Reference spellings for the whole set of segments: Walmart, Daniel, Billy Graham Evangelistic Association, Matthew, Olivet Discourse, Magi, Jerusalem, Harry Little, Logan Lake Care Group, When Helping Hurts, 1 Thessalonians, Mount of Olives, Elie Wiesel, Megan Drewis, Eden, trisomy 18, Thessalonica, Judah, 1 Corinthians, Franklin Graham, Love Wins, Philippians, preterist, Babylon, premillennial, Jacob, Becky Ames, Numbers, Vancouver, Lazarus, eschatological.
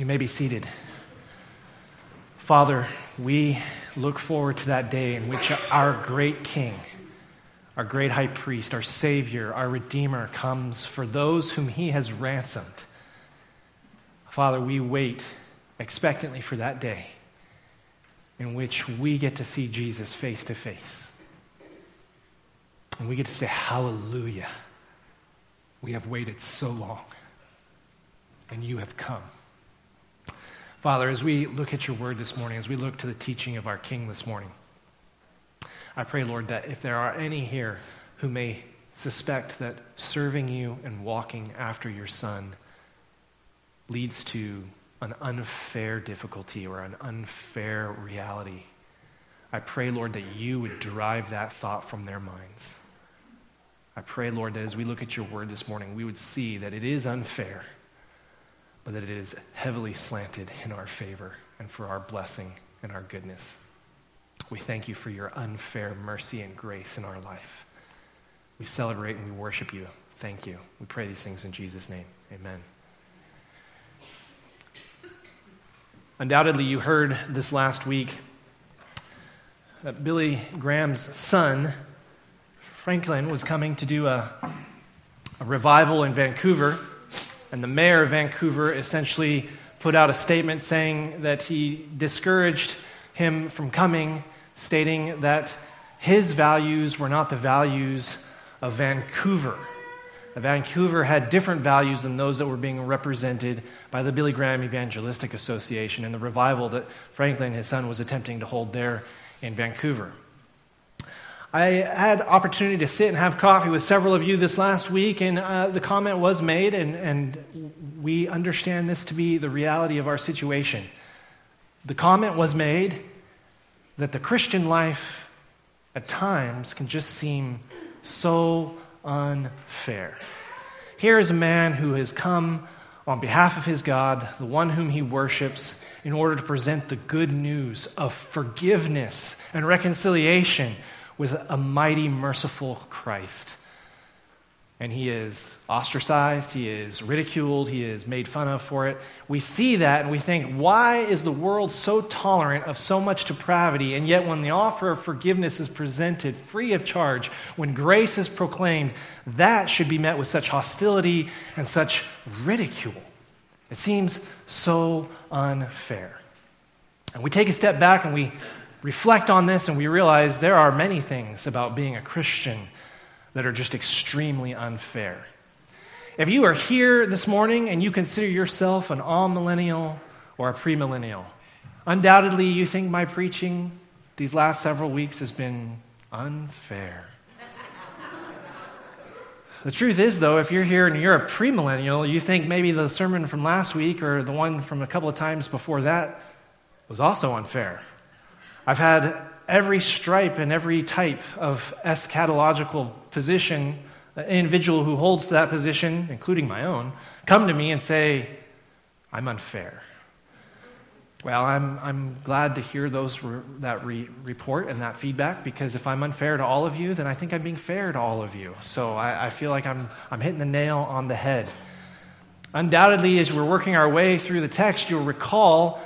You may be seated. Father, we look forward to that day in which our great King, our great High Priest, our Savior, our Redeemer comes for those whom He has ransomed. Father, we wait expectantly for that day in which we get to see Jesus face to face. And we get to say, hallelujah. We have waited so long, and You have come. Father, as we look at Your word this morning, as we look to the teaching of our King this morning, I pray, Lord, that if there are any here who may suspect that serving You and walking after Your Son leads to an unfair difficulty or an unfair reality, I pray, Lord, that You would drive that thought from their minds. I pray, Lord, that as we look at Your word this morning, we would see that it is unfair, but that it is heavily slanted in our favor and for our blessing and our goodness. We thank You for Your unfair mercy and grace in our life. We celebrate and we worship You. Thank You. We pray these things in Jesus' name. Amen. Undoubtedly, you heard this last week that Billy Graham's son, Franklin, was coming to do a revival in Vancouver, and the mayor of Vancouver essentially put out a statement saying that he discouraged him from coming, stating that his values were not the values of Vancouver. Vancouver had different values than those that were being represented by the Billy Graham Evangelistic Association and the revival that Franklin, his son, was attempting to hold there in Vancouver. I had opportunity to sit and have coffee with several of you this last week, and the comment was made, and we understand this to be the reality of our situation. The comment was made that the Christian life at times can just seem so unfair. Here is a man who has come on behalf of his God, the one whom he worships, in order to present the good news of forgiveness and reconciliation with a mighty, merciful Christ. And he is ostracized, he is ridiculed, he is made fun of for it. We see that and we think, why is the world so tolerant of so much depravity? And yet when the offer of forgiveness is presented free of charge, when grace is proclaimed, that should be met with such hostility and such ridicule. It seems so unfair. And we take a step back and we reflect on this, and we realize there are many things about being a Christian that are just extremely unfair. If you are here this morning and you consider yourself an all-millennial or a premillennial, undoubtedly you think my preaching these last several weeks has been unfair. The truth is, though, if you're here and you're a premillennial, you think maybe the sermon from last week or the one from a couple of times before that was also unfair. I've had every stripe and every type of eschatological position, an individual who holds to that position, including my own, come to me and say, I'm unfair. Well, I'm glad to hear that report and that feedback, because if I'm unfair to all of you, then I think I'm being fair to all of you. So I feel like I'm hitting the nail on the head. Undoubtedly, as we're working our way through the text, you'll recall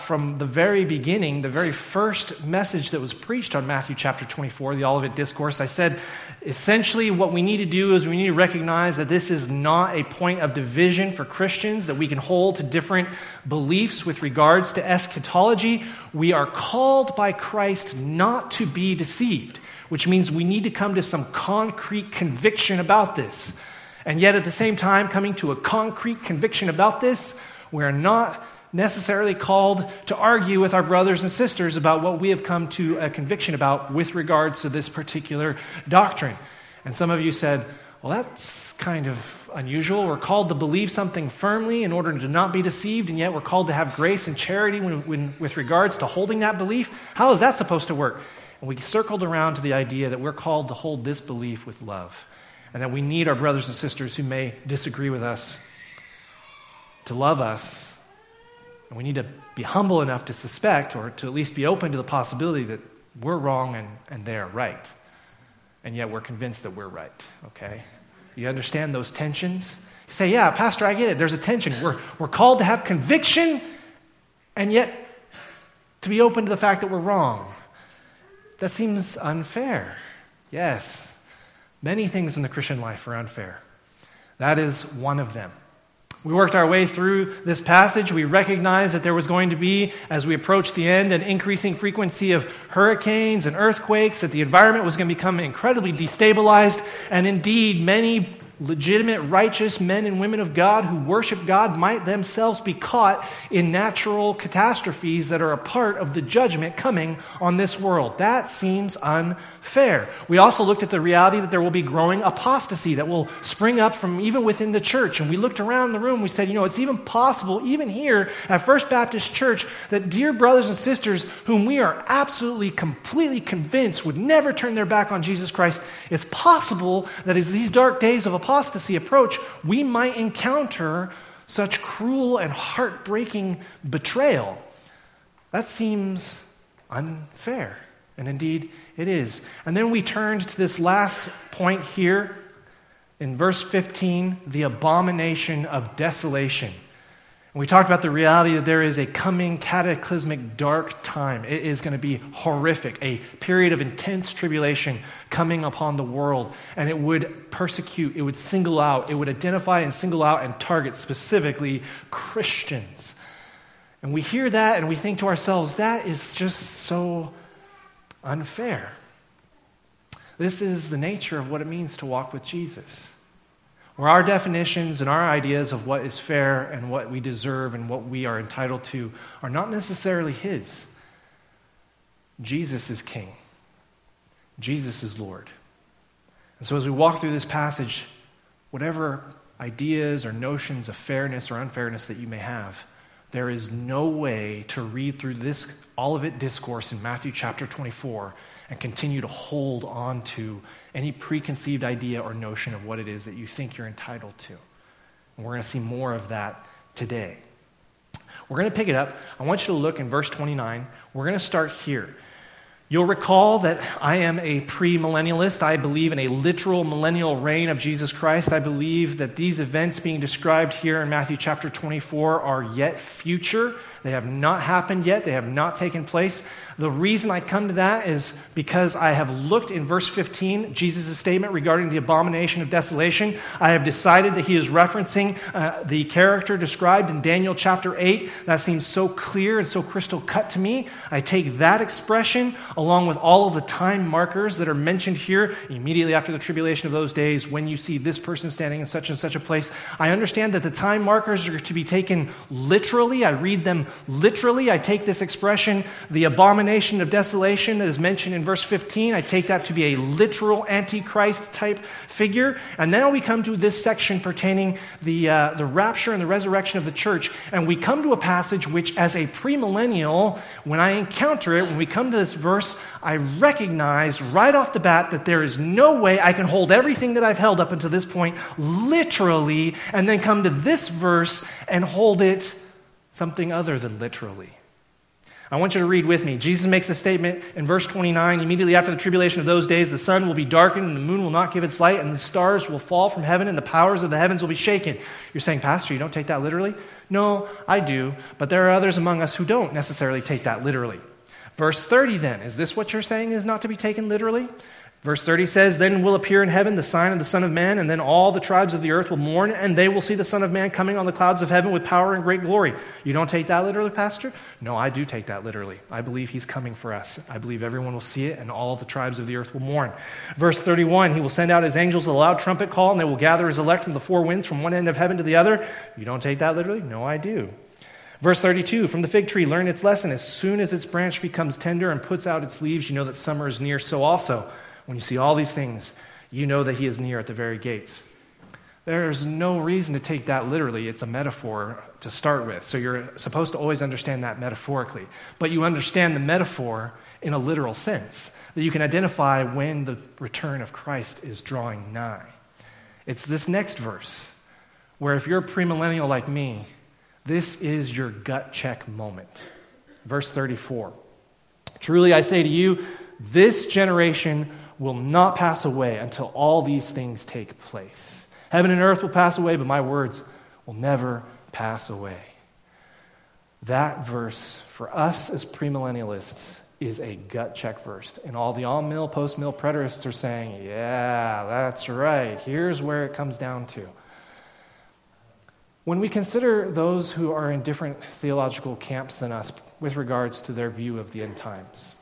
from the very beginning, the very first message that was preached on Matthew chapter 24, the Olivet Discourse, I said, essentially what we need to do is we need to recognize that this is not a point of division for Christians, that we can hold to different beliefs with regards to eschatology. We are called by Christ not to be deceived, which means we need to come to some concrete conviction about this. And yet at the same time, coming to a concrete conviction about this, we're not necessarily called to argue with our brothers and sisters about what we have come to a conviction about with regards to this particular doctrine. And some of you said, well, that's kind of unusual. We're called to believe something firmly in order to not be deceived, and yet we're called to have grace and charity with regards to holding that belief. How is that supposed to work? And we circled around to the idea that we're called to hold this belief with love, and that we need our brothers and sisters who may disagree with us to love us. And we need to be humble enough to suspect, or to at least be open to the possibility that we're wrong and they're right. And yet we're convinced that we're right, okay? You understand those tensions? You say, yeah, Pastor, I get it. There's a tension. We're called to have conviction and yet to be open to the fact that we're wrong. That seems unfair. Yes, many things in the Christian life are unfair. That is one of them. We worked our way through this passage. We recognized that there was going to be, as we approached the end, an increasing frequency of hurricanes and earthquakes, that the environment was going to become incredibly destabilized, and indeed, many legitimate, righteous men and women of God who worship God might themselves be caught in natural catastrophes that are a part of the judgment coming on this world. That seems unfair. We also looked at the reality that there will be growing apostasy that will spring up from even within the church. And we looked around the room, we said, you know, it's even possible, even here at First Baptist Church, that dear brothers and sisters whom we are absolutely, completely convinced would never turn their back on Jesus Christ, it's possible that as these dark days of apostasy approach, we might encounter such cruel and heartbreaking betrayal. That seems unfair, and indeed it is. And then we turned to this last point here in verse 15, the abomination of desolation. And we talked about the reality that there is a coming cataclysmic dark time. It is going to be horrific, a period of intense tribulation coming upon the world. And it would persecute, it would single out, it would identify and single out and target specifically Christians. And we hear that and we think to ourselves, that is just so unfair. This is the nature of what it means to walk with Jesus, where our definitions and our ideas of what is fair and what we deserve and what we are entitled to are not necessarily His. Jesus is King. Jesus is Lord. And so as we walk through this passage, whatever ideas or notions of fairness or unfairness that you may have, there is no way to read through this Olivet Discourse in Matthew chapter 24 and continue to hold on to any preconceived idea or notion of what it is that you think you're entitled to. And we're going to see more of that today. We're going to pick it up. I want you to look in verse 29. We're going to start here. You'll recall that I am a premillennialist. I believe in a literal millennial reign of Jesus Christ. I believe that these events being described here in Matthew chapter 24 are yet future. They have not happened yet. They have not taken place. The reason I come to that is because I have looked in verse 15, Jesus' statement regarding the abomination of desolation. I have decided that he is referencing the character described in Daniel chapter 8. That seems so clear and so crystal cut to me. I take that expression along with all of the time markers that are mentioned here immediately after the tribulation of those days when you see this person standing in such and such a place. I understand that the time markers are to be taken literally. I read them literally. I take this expression, the abomination of desolation that is mentioned in verse 15, I take that to be a literal antichrist type figure. And now we come to this section pertaining the rapture and the resurrection of the church. And we come to a passage which, as a premillennial, when I encounter it, when we come to this verse, I recognize right off the bat that there is no way I can hold everything that I've held up until this point literally and then come to this verse and hold it something other than literally. I want you to read with me. Jesus makes a statement in verse 29, immediately after the tribulation of those days, the sun will be darkened and the moon will not give its light and the stars will fall from heaven and the powers of the heavens will be shaken. You're saying, Pastor, you don't take that literally? No, I do, but there are others among us who don't necessarily take that literally. Verse 30 then, is this what you're saying is not to be taken literally? Verse 30 says, then will appear in heaven the sign of the Son of Man, and then all the tribes of the earth will mourn, and they will see the Son of Man coming on the clouds of heaven with power and great glory. You don't take that literally, Pastor? No, I do take that literally. I believe he's coming for us. I believe everyone will see it, and all the tribes of the earth will mourn. Verse 31, he will send out his angels with a loud trumpet call, and they will gather his elect from the four winds from one end of heaven to the other. You don't take that literally? No, I do. Verse 32, from the fig tree, learn its lesson. As soon as its branch becomes tender and puts out its leaves, you know that summer is near. So also, when you see all these things, you know that he is near at the very gates. There's no reason to take that literally. It's a metaphor to start with. So you're supposed to always understand that metaphorically. But you understand the metaphor in a literal sense, that you can identify when the return of Christ is drawing nigh. It's this next verse, where if you're a premillennial like me, this is your gut check moment. Verse 34. Truly I say to you, this generation will not pass away until all these things take place. Heaven and earth will pass away, but my words will never pass away. That verse, for us as premillennialists, is a gut check verse. And all the all-mill, post-mill preterists are saying, yeah, that's right. Here's where it comes down to. When we consider those who are in different theological camps than us with regards to their view of the end times,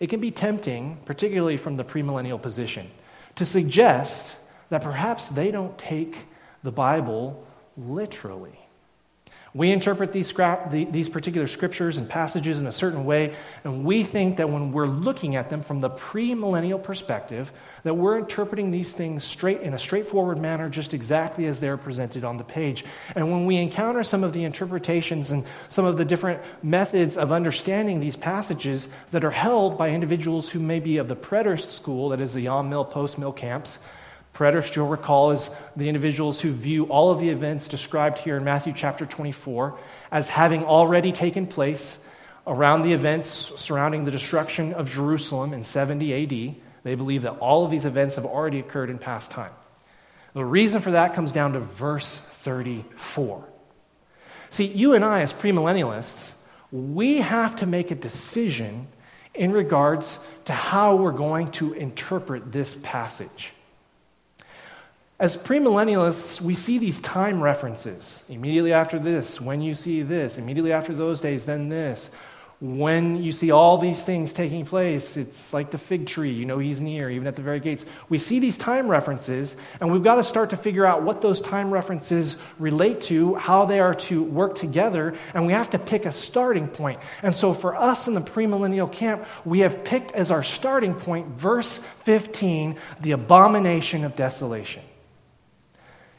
it can be tempting, particularly from the premillennial position, to suggest that perhaps they don't take the Bible literally. We interpret these particular scriptures and passages in a certain way, and we think that when we're looking at them from the premillennial perspective, that we're interpreting these things in a straightforward manner, just exactly as they're presented on the page. And when we encounter some of the interpretations and some of the different methods of understanding these passages that are held by individuals who may be of the preterist school, that is the on-mill, post-mill camps. Preterists, you'll recall, is the individuals who view all of the events described here in Matthew chapter 24 as having already taken place around the events surrounding the destruction of Jerusalem in 70 AD. They believe that all of these events have already occurred in past time. The reason for that comes down to verse 34. See, you and I as premillennialists, we have to make a decision in regards to how we're going to interpret this passage. As premillennialists, we see these time references. Immediately after this, when you see this. Immediately after those days, then this. When you see all these things taking place, it's like the fig tree. You know he's near, even at the very gates. We see these time references, and we've got to start to figure out what those time references relate to, how they are to work together, and we have to pick a starting point. And so for us in the premillennial camp, we have picked as our starting point verse 15, the abomination of desolation.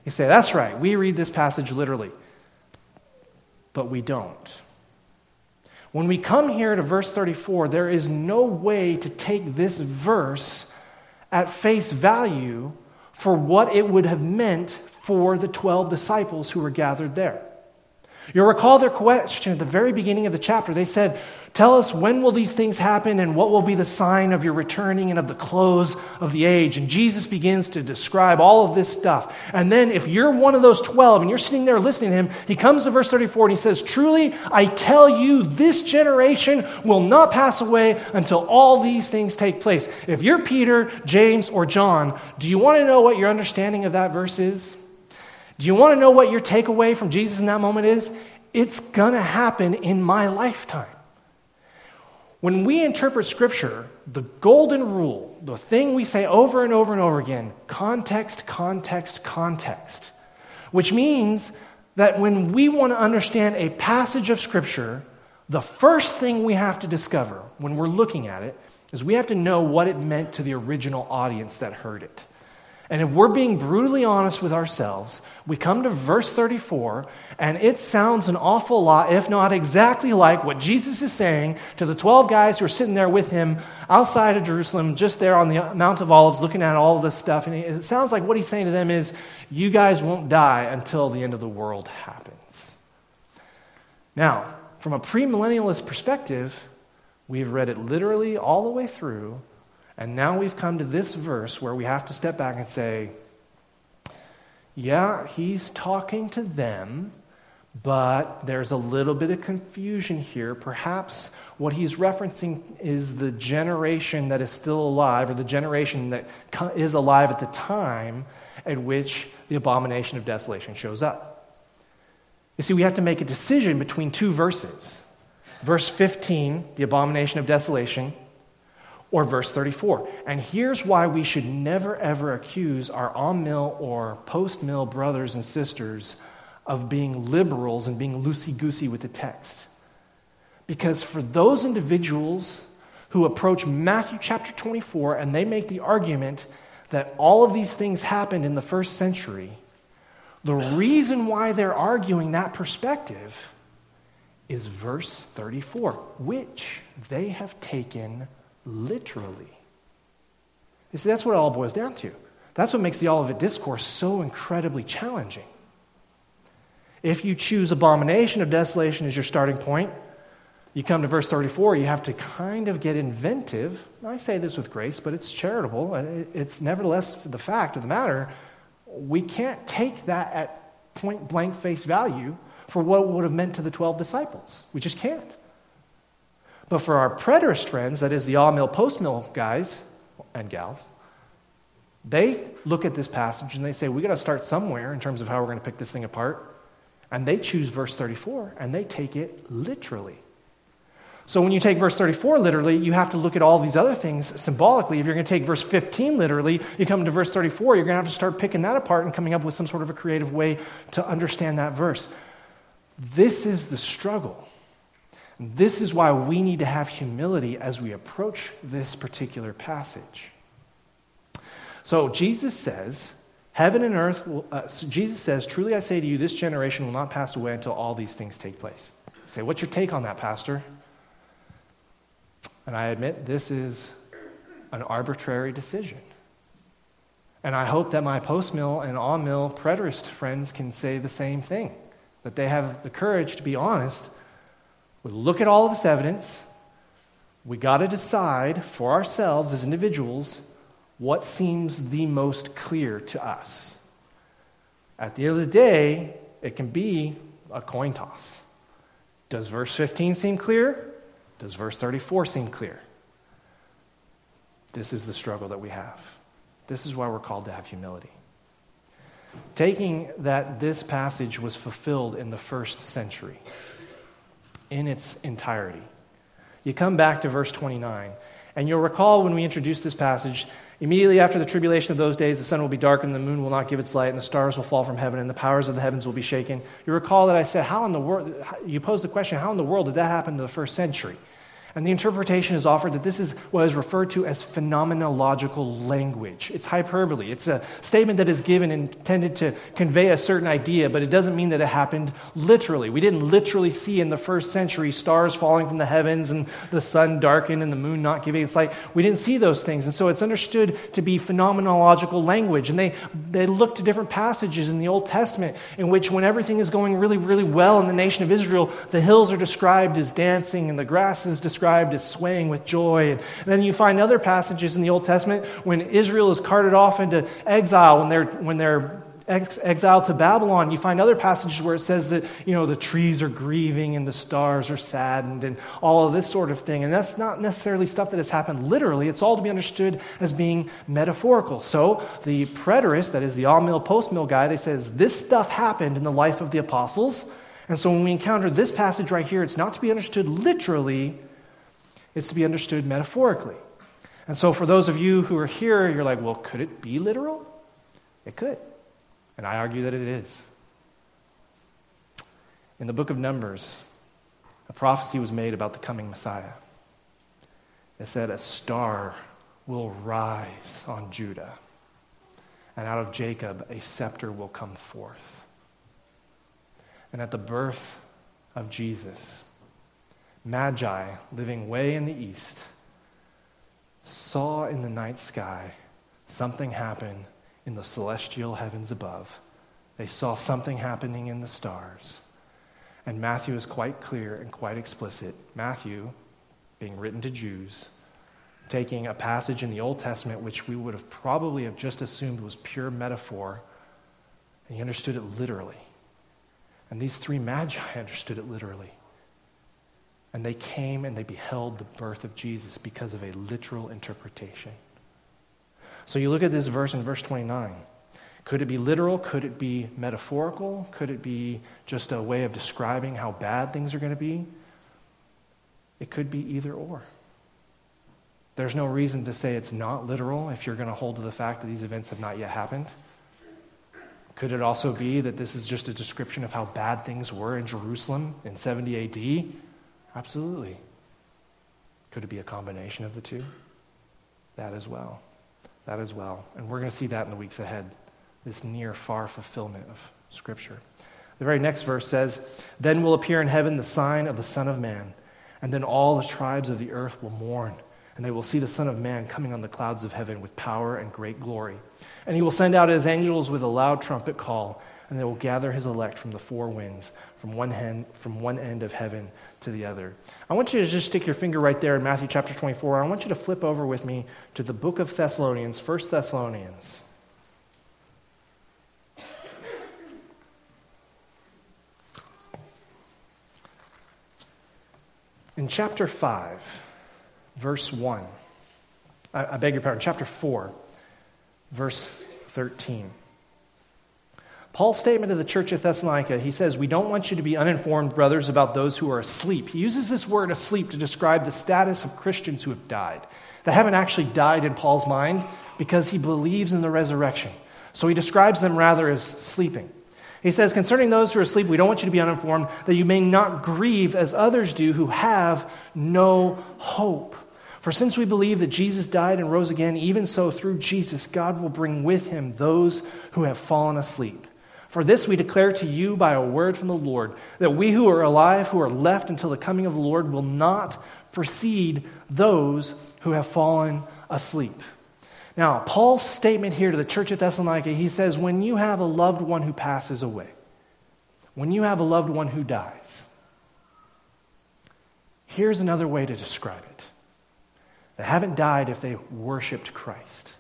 You say, that's right, we read this passage literally. But we don't. When we come here to verse 34, there is no way to take this verse at face value for what it would have meant for the 12 disciples who were gathered there. You'll recall their question at the very beginning of the chapter. They said, tell us, when will these things happen, and what will be the sign of your returning and of the close of the age? And Jesus begins to describe all of this stuff. And then if you're one of those 12 and you're sitting there listening to him, he comes to verse 34 and he says, truly, I tell you, this generation will not pass away until all these things take place. If you're Peter, James, or John, do you want to know what your understanding of that verse is? Do you want to know what your takeaway from Jesus in that moment is? It's going to happen in my lifetime. When we interpret Scripture, the golden rule, the thing we say over and over and over again, context, context, context, which means that when we want to understand a passage of Scripture, the first thing we have to discover when we're looking at it is we have to know what it meant to the original audience that heard it. And if we're being brutally honest with ourselves, we come to verse 34, and it sounds an awful lot, if not exactly like what Jesus is saying to the 12 guys who are sitting there with him outside of Jerusalem, just there on the Mount of Olives, looking at all this stuff. And it sounds like what he's saying to them is, you guys won't die until the end of the world happens. Now, from a premillennialist perspective, we've read it literally all the way through. And now we've come to this verse where we have to step back and say, yeah, he's talking to them, but there's a little bit of confusion here. Perhaps what he's referencing is the generation that is still alive, or the generation that is alive at the time at which the abomination of desolation shows up. You see, we have to make a decision between two verses. Verse 15, the abomination of desolation, or verse 34. And here's why we should never, ever accuse our on-mill or post-mill brothers and sisters of being liberals and being loosey-goosey with the text. Because for those individuals who approach Matthew chapter 24 and they make the argument that all of these things happened in the first century, the reason why they're arguing that perspective is verse 34, which they have taken literally. You see, that's what it all boils down to. That's what makes the Olivet Discourse so incredibly challenging. If you choose abomination of desolation as your starting point, you come to verse 34, you have to kind of get inventive. I say this with grace, but it's charitable. It's nevertheless the fact of the matter. we can't take that at point blank face value for what it would have meant to the 12 disciples. We just can't. But for our preterist friends, that is the all-mill, post-mill guys and gals, they look at this passage and they say, we got to start somewhere in terms of how we're going to pick this thing apart. And they choose verse 34, and they take it literally. So when you take verse 34 literally, you have to look at all these other things symbolically. If you're going to take verse 15 literally, you come to verse 34, you're going to have to start picking that apart and coming up with some sort of a creative way to understand that verse. This is the struggle. This is why we need to have humility as we approach this particular passage. So Jesus says, heaven and earth, Jesus says, truly I say to you, this generation will not pass away until all these things take place. You say, what's your take on that, Pastor? And I admit, this is an arbitrary decision. And I hope that my post-mill and all-mill preterist friends can say the same thing, that they have the courage to be honest. We look at all of this evidence. We got to decide for ourselves as individuals what seems the most clear to us. At the end of the day, it can be a coin toss. Does verse 15 seem clear? Does verse 34 seem clear? This is the struggle that we have. This is why we're called to have humility. Taking that this passage was fulfilled in the first century, in its entirety. You come back to verse 29, and you'll recall when we introduced this passage, immediately after the tribulation of those days, the sun will be darkened, the moon will not give its light, and the stars will fall from heaven, and the powers of the heavens will be shaken. You recall that I said, how in the world, you posed the question, how in the world did that happen to the first century? And the interpretation is offered that this is what is referred to as phenomenological language. It's hyperbole. It's a statement that is given intended to convey a certain idea, but it doesn't mean that it happened literally. We didn't literally see in the first century stars falling from the heavens and the sun darkened and the moon not giving its light. We didn't see those things. And so it's understood to be phenomenological language. And they look to different passages in the Old Testament in which when everything is going really, really well in the nation of Israel, the hills are described as dancing and the grass is described as swaying with joy. And then you find other passages in the Old Testament when Israel is carted off into exile, when they're exiled to Babylon. You find other passages where it says that, you know, the trees are grieving and the stars are saddened and all of this sort of thing. And that's not necessarily stuff that has happened literally. It's all to be understood as being metaphorical. So the preterist, that is the all-mill, post-mill guy, they says this stuff happened in the life of the apostles. And so when we encounter this passage right here, it's not to be understood literally. It's to be understood metaphorically. And so for those of you who are here, you're like, well, could it be literal? It could. And I argue that it is. In the book of Numbers, a prophecy was made about the coming Messiah. It said, a star will rise on Judah, and out of Jacob a scepter will come forth. And at the birth of Jesus, Magi, living way in the east, saw in the night sky something happen in the celestial heavens above. They saw something happening in the stars. And Matthew is quite clear and quite explicit. Matthew, being written to Jews, taking a passage in the Old Testament which we would have probably have just assumed was pure metaphor, and he understood it literally. And these three Magi understood it literally. And they came and they beheld the birth of Jesus because of a literal interpretation. So you look at this verse in verse 29. Could it be literal? Could it be metaphorical? Could it be just a way of describing how bad things are going to be? It could be either or. There's no reason to say it's not literal if you're going to hold to the fact that these events have not yet happened. Could it also be that this is just a description of how bad things were in Jerusalem in 70 AD? Absolutely. Could it be a combination of the two? That as well. And we're going to see that in the weeks ahead, this near-far fulfillment of Scripture. The very next verse says, then will appear in heaven the sign of the Son of Man, and then all the tribes of the earth will mourn, and they will see the Son of Man coming on the clouds of heaven with power and great glory. And he will send out his angels with a loud trumpet call, and they will gather his elect from the four winds, from one end of heaven to the other. I want you to just stick your finger right there in Matthew chapter 24. I want you to flip over with me to the book of Thessalonians, 1 Thessalonians. In chapter 5, verse 1, I beg your pardon, chapter 4, verse 13. Paul's statement to the church at Thessalonica, he says, "We don't want you to be uninformed, brothers, about those who are asleep." He uses this word asleep to describe the status of Christians who have died. They haven't actually died in Paul's mind because he believes in the resurrection. So he describes them rather as sleeping. He says, "Concerning those who are asleep, we don't want you to be uninformed, that you may not grieve as others do who have no hope. For since we believe that Jesus died and rose again, even so through Jesus, God will bring with him those who have fallen asleep. For this we declare to you by a word from the Lord, that we who are alive, who are left until the coming of the Lord, will not precede those who have fallen asleep." Now, Paul's statement here to the church at Thessalonica, he says, when you have a loved one who passes away, when you have a loved one who dies, here's another way to describe it. They haven't died if they worshiped Christ.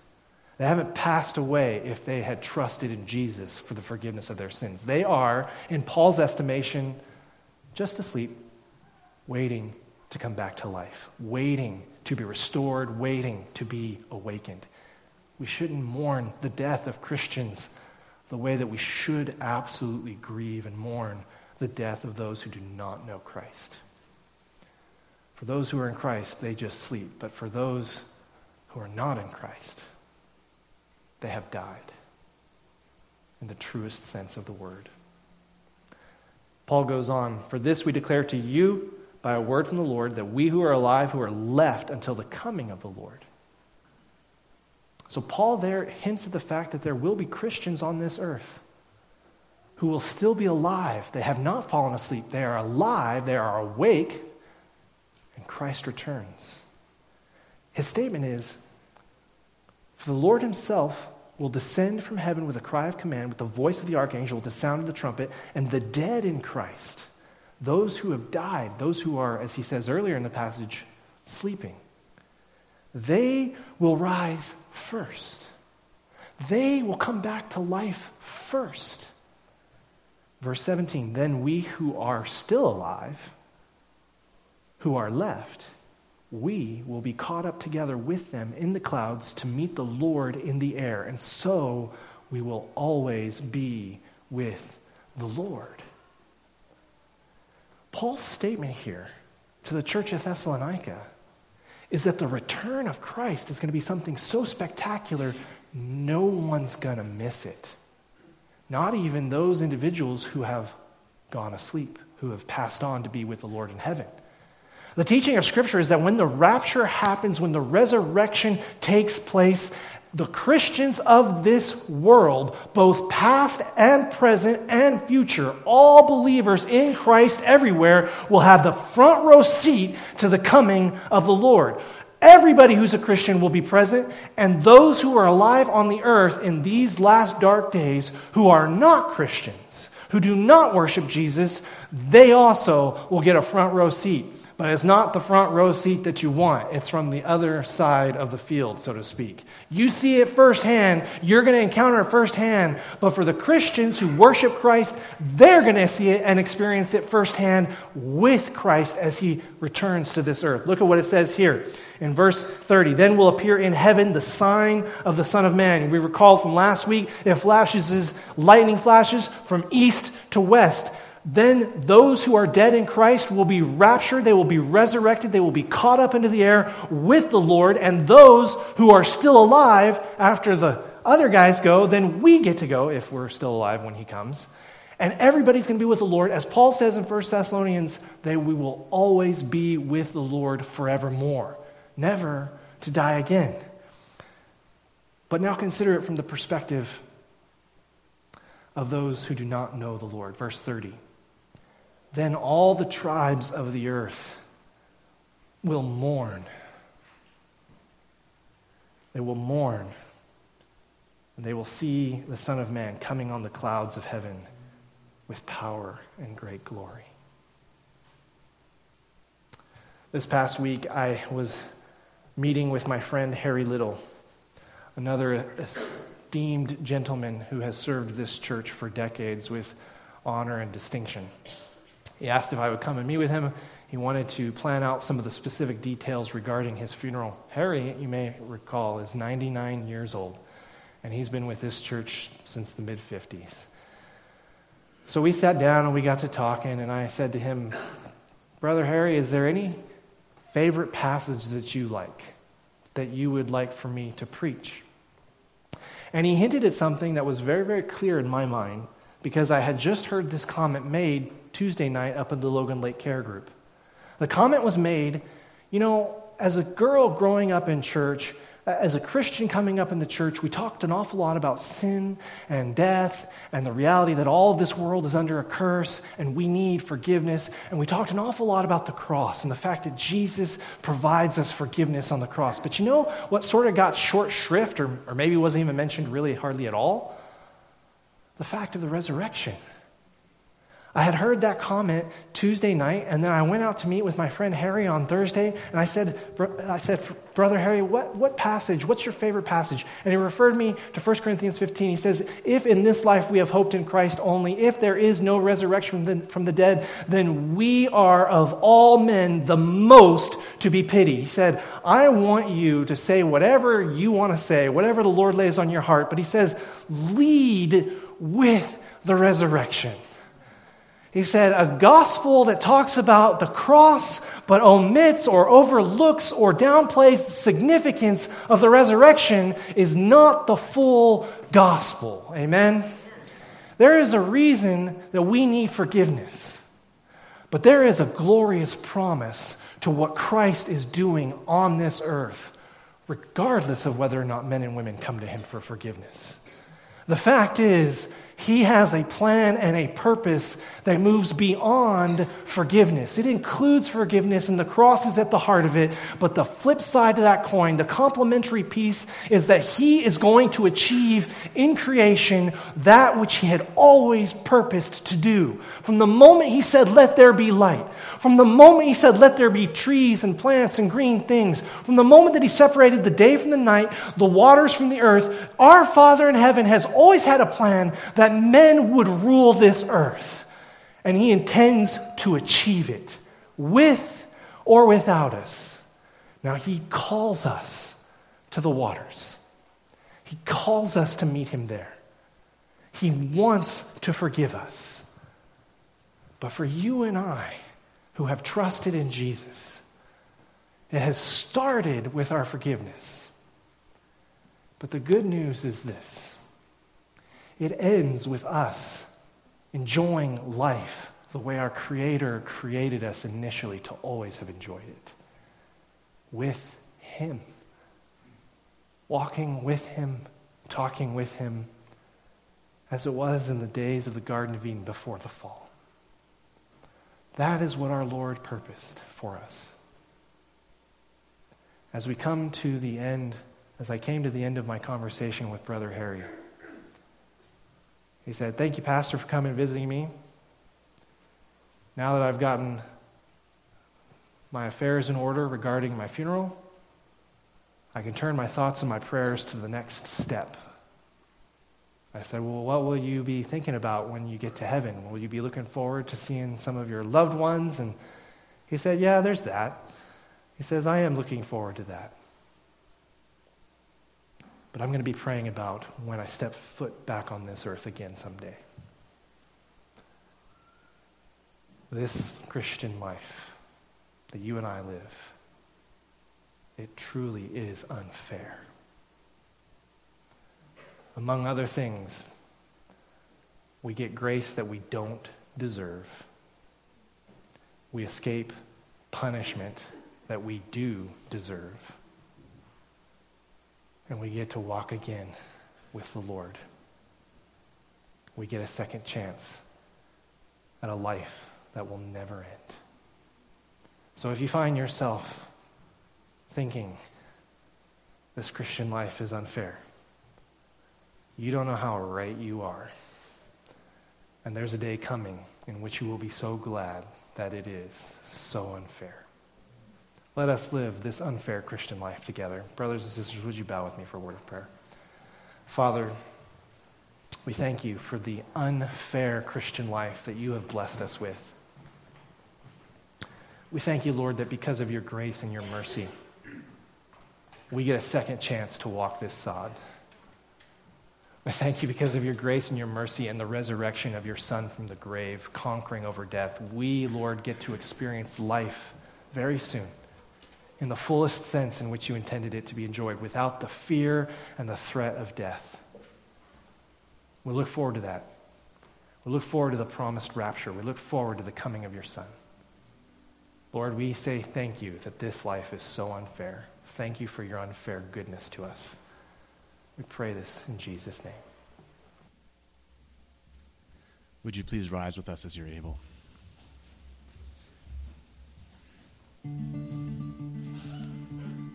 They haven't passed away if they had trusted in Jesus for the forgiveness of their sins. They are, in Paul's estimation, just asleep, waiting to come back to life, waiting to be restored, waiting to be awakened. We shouldn't mourn the death of Christians the way that we should absolutely grieve and mourn the death of those who do not know Christ. For those who are in Christ, they just sleep. But for those who are not in Christ, they have died in the truest sense of the word. Paul goes on, "For this we declare to you by a word from the Lord, that we who are alive, who are left until the coming of the Lord." So Paul there hints at the fact that there will be Christians on this earth who will still be alive. They have not fallen asleep. They are alive. They are awake. And Christ returns. His statement is, "For the Lord himself will descend from heaven with a cry of command, with the voice of the archangel, with the sound of the trumpet, and the dead in Christ, those who have died, those who are," as he says earlier in the passage, "sleeping, they will rise first." They will come back to life first. Verse 17, "Then we who are still alive, who are left, we will be caught up together with them in the clouds to meet the Lord in the air. And so we will always be with the Lord." Paul's statement here to the church of Thessalonica is that the return of Christ is going to be something so spectacular, no one's going to miss it. Not even those individuals who have gone asleep, who have passed on to be with the Lord in heaven. The teaching of Scripture is that when the rapture happens, when the resurrection takes place, the Christians of this world, both past and present and future, all believers in Christ everywhere, will have the front row seat to the coming of the Lord. Everybody who's a Christian will be present, and those who are alive on the earth in these last dark days who are not Christians, who do not worship Jesus, they also will get a front row seat. But it's not the front row seat that you want. It's from the other side of the field, so to speak. You see it firsthand. You're going to encounter it firsthand. But for the Christians who worship Christ, they're going to see it and experience it firsthand with Christ as he returns to this earth. Look at what it says here in verse 30. "Then will appear in heaven the sign of the Son of Man." We recall from last week, it flashes as lightning flashes from east to west. "Then those who are dead in Christ will be raptured, they will be resurrected, they will be caught up into the air with the Lord, and those who are still alive after the other guys go, then we get to go if we're still alive when he comes. And everybody's going to be with the Lord. As Paul says in 1 Thessalonians, we will always be with the Lord forevermore, never to die again." But now consider it from the perspective of those who do not know the Lord. Verse 30. "Then all the tribes of the earth will mourn." They will mourn. And they will see the Son of Man coming on the clouds of heaven with power and great glory. This past week, I was meeting with my friend Harry Little, another esteemed gentleman who has served this church for decades with honor and distinction. He asked if I would come and meet with him. He wanted to plan out some of the specific details regarding his funeral. Harry, you may recall, is 99 years old, and he's been with this church since the mid-50s. So we sat down and we got to talking, and I said to him, "Brother Harry, is there any favorite passage that you like, that you would like for me to preach?" And he hinted at something that was very, very clear in my mind, because I had just heard this comment made Tuesday night up in the Logan Lake Care Group. The comment was made, you know, as a girl growing up in church, as a Christian coming up in the church, we talked an awful lot about sin and death and the reality that all of this world is under a curse and we need forgiveness. And we talked an awful lot about the cross and the fact that Jesus provides us forgiveness on the cross. But you know what sort of got short shrift or maybe wasn't even mentioned really hardly at all? The fact of the resurrection. I had heard that comment Tuesday night, and then I went out to meet with my friend Harry on Thursday, and I said, "Brother Harry, what passage, what's your favorite passage?" And he referred me to 1 Corinthians 15. He says, "If in this life we have hoped in Christ only, if there is no resurrection from the dead, then we are of all men the most to be pitied." He said, "I want you to say whatever you want to say, whatever the Lord lays on your heart," but he says, "lead with the resurrection." He said, a gospel that talks about the cross but omits or overlooks or downplays the significance of the resurrection is not the full gospel. Amen? There is a reason that we need forgiveness, but there is a glorious promise to what Christ is doing on this earth, regardless of whether or not men and women come to him for forgiveness. The fact is, he has a plan and a purpose that moves beyond forgiveness. It includes forgiveness, and the cross is at the heart of it. But the flip side of that coin, the complementary piece, is that he is going to achieve in creation that which he had always purposed to do. From the moment he said, "Let there be light," from the moment he said, "Let there be trees and plants and green things," from the moment that he separated the day from the night, the waters from the earth, our Father in heaven has always had a plan that men would rule this earth, and he intends to achieve it with or without us. Now he calls us to the waters. He calls us to meet him there. He wants to forgive us. But for you and I who have trusted in Jesus, it has started with our forgiveness. But the good news is this. It ends with us enjoying life the way our Creator created us initially to always have enjoyed it. With him. Walking with him, talking with him, as it was in the days of the Garden of Eden before the fall. That is what our Lord purposed for us. As we come to the end, as I came to the end of my conversation with Brother Harry, he said, "Thank you, Pastor, for coming and visiting me. Now that I've gotten my affairs in order regarding my funeral, I can turn my thoughts and my prayers to the next step." I said, "Well, what will you be thinking about when you get to heaven? Will you be looking forward to seeing some of your loved ones?" And he said, "Yeah, there's that." He says, "I am looking forward to that. But I'm going to be praying about when I step foot back on this earth again someday. This Christian life that you and I live, it truly is unfair. Among other things, we get grace that we don't deserve. We escape punishment that we do deserve. And we get to walk again with the Lord. We get a second chance at a life that will never end." So if you find yourself thinking this Christian life is unfair, you don't know how right you are. And there's a day coming in which you will be so glad that it is so unfair. Let us live this unfair Christian life together. Brothers and sisters, would you bow with me for a word of prayer? Father, we thank you for the unfair Christian life that you have blessed us with. We thank you, Lord, that because of your grace and your mercy, we get a second chance to walk this sod. I thank you because of your grace and your mercy and the resurrection of your Son from the grave, conquering over death. We, Lord, get to experience life very soon in the fullest sense in which you intended it to be enjoyed, without the fear and the threat of death. We look forward to that. We look forward to the promised rapture. We look forward to the coming of your Son. Lord, we say thank you that this life is so unfair. Thank you for your unfair goodness to us. We pray this in Jesus' name. Would you please rise with us as you're able?